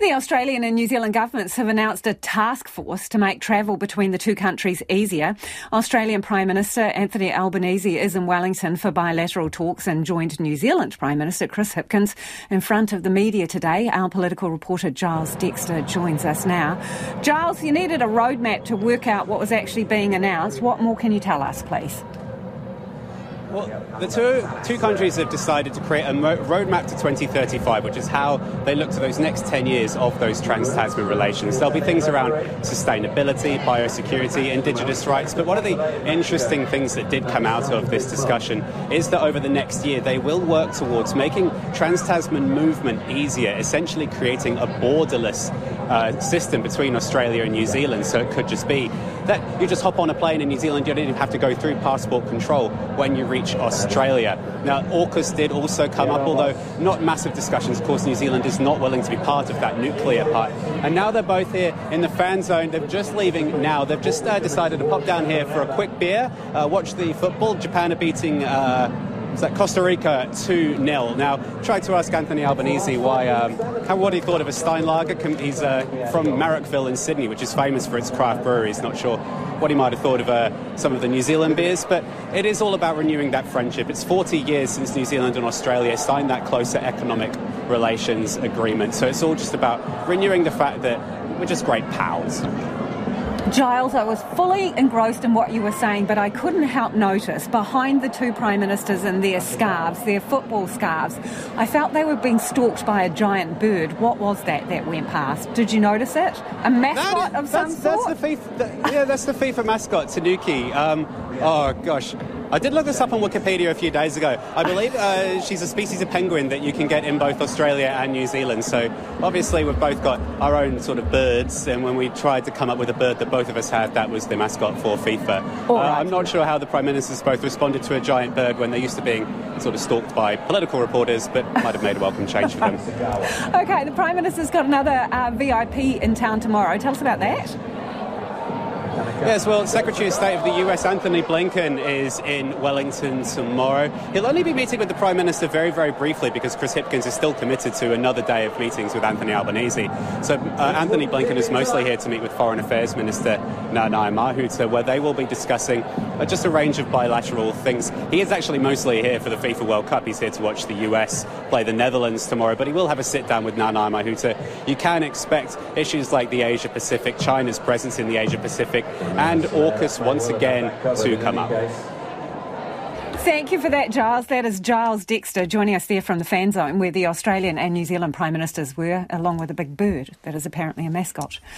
The Australian and New Zealand governments have announced a task force to make travel between the two countries easier. Australian Prime Minister Anthony Albanese is in Wellington for bilateral talks and joined New Zealand Prime Minister Chris Hipkins in front of the media today. Our political reporter Giles Dexter joins us now. Giles, you needed a roadmap to work out what was actually being announced. What more can you tell us, please? Well, the two countries have decided to create a roadmap to 2035, which is how they look to those next 10 years of those trans-Tasman relations. There'll be things around sustainability, biosecurity, indigenous rights. But one of the interesting things that did come out of this discussion is that over the next year, they will work towards making trans-Tasman movement easier, essentially creating a borderless system between Australia and New Zealand. So it could just be that you just hop on a plane in New Zealand, you don't even have to go through passport control when you reach Australia. Now, AUKUS did also come up, although not massive discussions. Of course, New Zealand is not willing to be part of that nuclear part. And now they're both here in the fan zone. They're just leaving now. They've just decided to pop down here for a quick beer, watch the football. Japan are beating Costa Rica 2-0. Now, tried to ask Anthony Albanese why, what he thought of a Steinlager. He's from Marrickville in Sydney, which is famous for its craft breweries. Not sure what he might have thought of some of the New Zealand beers, but it is all about renewing that friendship. It's 40 years since New Zealand and Australia signed that closer economic relations agreement. So it's all just about renewing the fact that we're just great pals. Giles, I was fully engrossed in what you were saying, but I couldn't help notice behind the two prime ministers in their scarves, their football scarves, I felt they were being stalked by a giant bird. What was that went past? Did you notice it? A mascot of some sort? That's the FIFA mascot, Tanuki. Oh, gosh. I did look this up on Wikipedia a few days ago. I believe she's a species of penguin that you can get in both Australia and New Zealand. So obviously we've both got our own sort of birds. And when we tried to come up with a bird that both of us had, that was the mascot for FIFA. Right. I'm not sure how the Prime Ministers both responded to a giant bird when they're used to being sort of stalked by political reporters, but might have made a welcome change for them. OK, the Prime Minister's got another VIP in town tomorrow. Tell us about that. Yes, well, Secretary of State of the US, Anthony Blinken, is in Wellington tomorrow. He'll only be meeting with the Prime Minister very, very briefly because Chris Hipkins is still committed to another day of meetings with Anthony Albanese. So Anthony Blinken is mostly here to meet with Foreign Affairs Minister Nanaia Mahuta, where they will be discussing just a range of bilateral things. He is actually mostly here for the FIFA World Cup. He's here to watch the US play the Netherlands tomorrow, but he will have a sit-down with Nanaia Mahuta. You can expect issues like the Asia-Pacific, China's presence in the Asia-Pacific, and AUKUS once again to come up. Thank you for that, Giles. That is Giles Dexter joining us there from the fan zone where the Australian and New Zealand Prime Ministers were, along with a big bird that is apparently a mascot.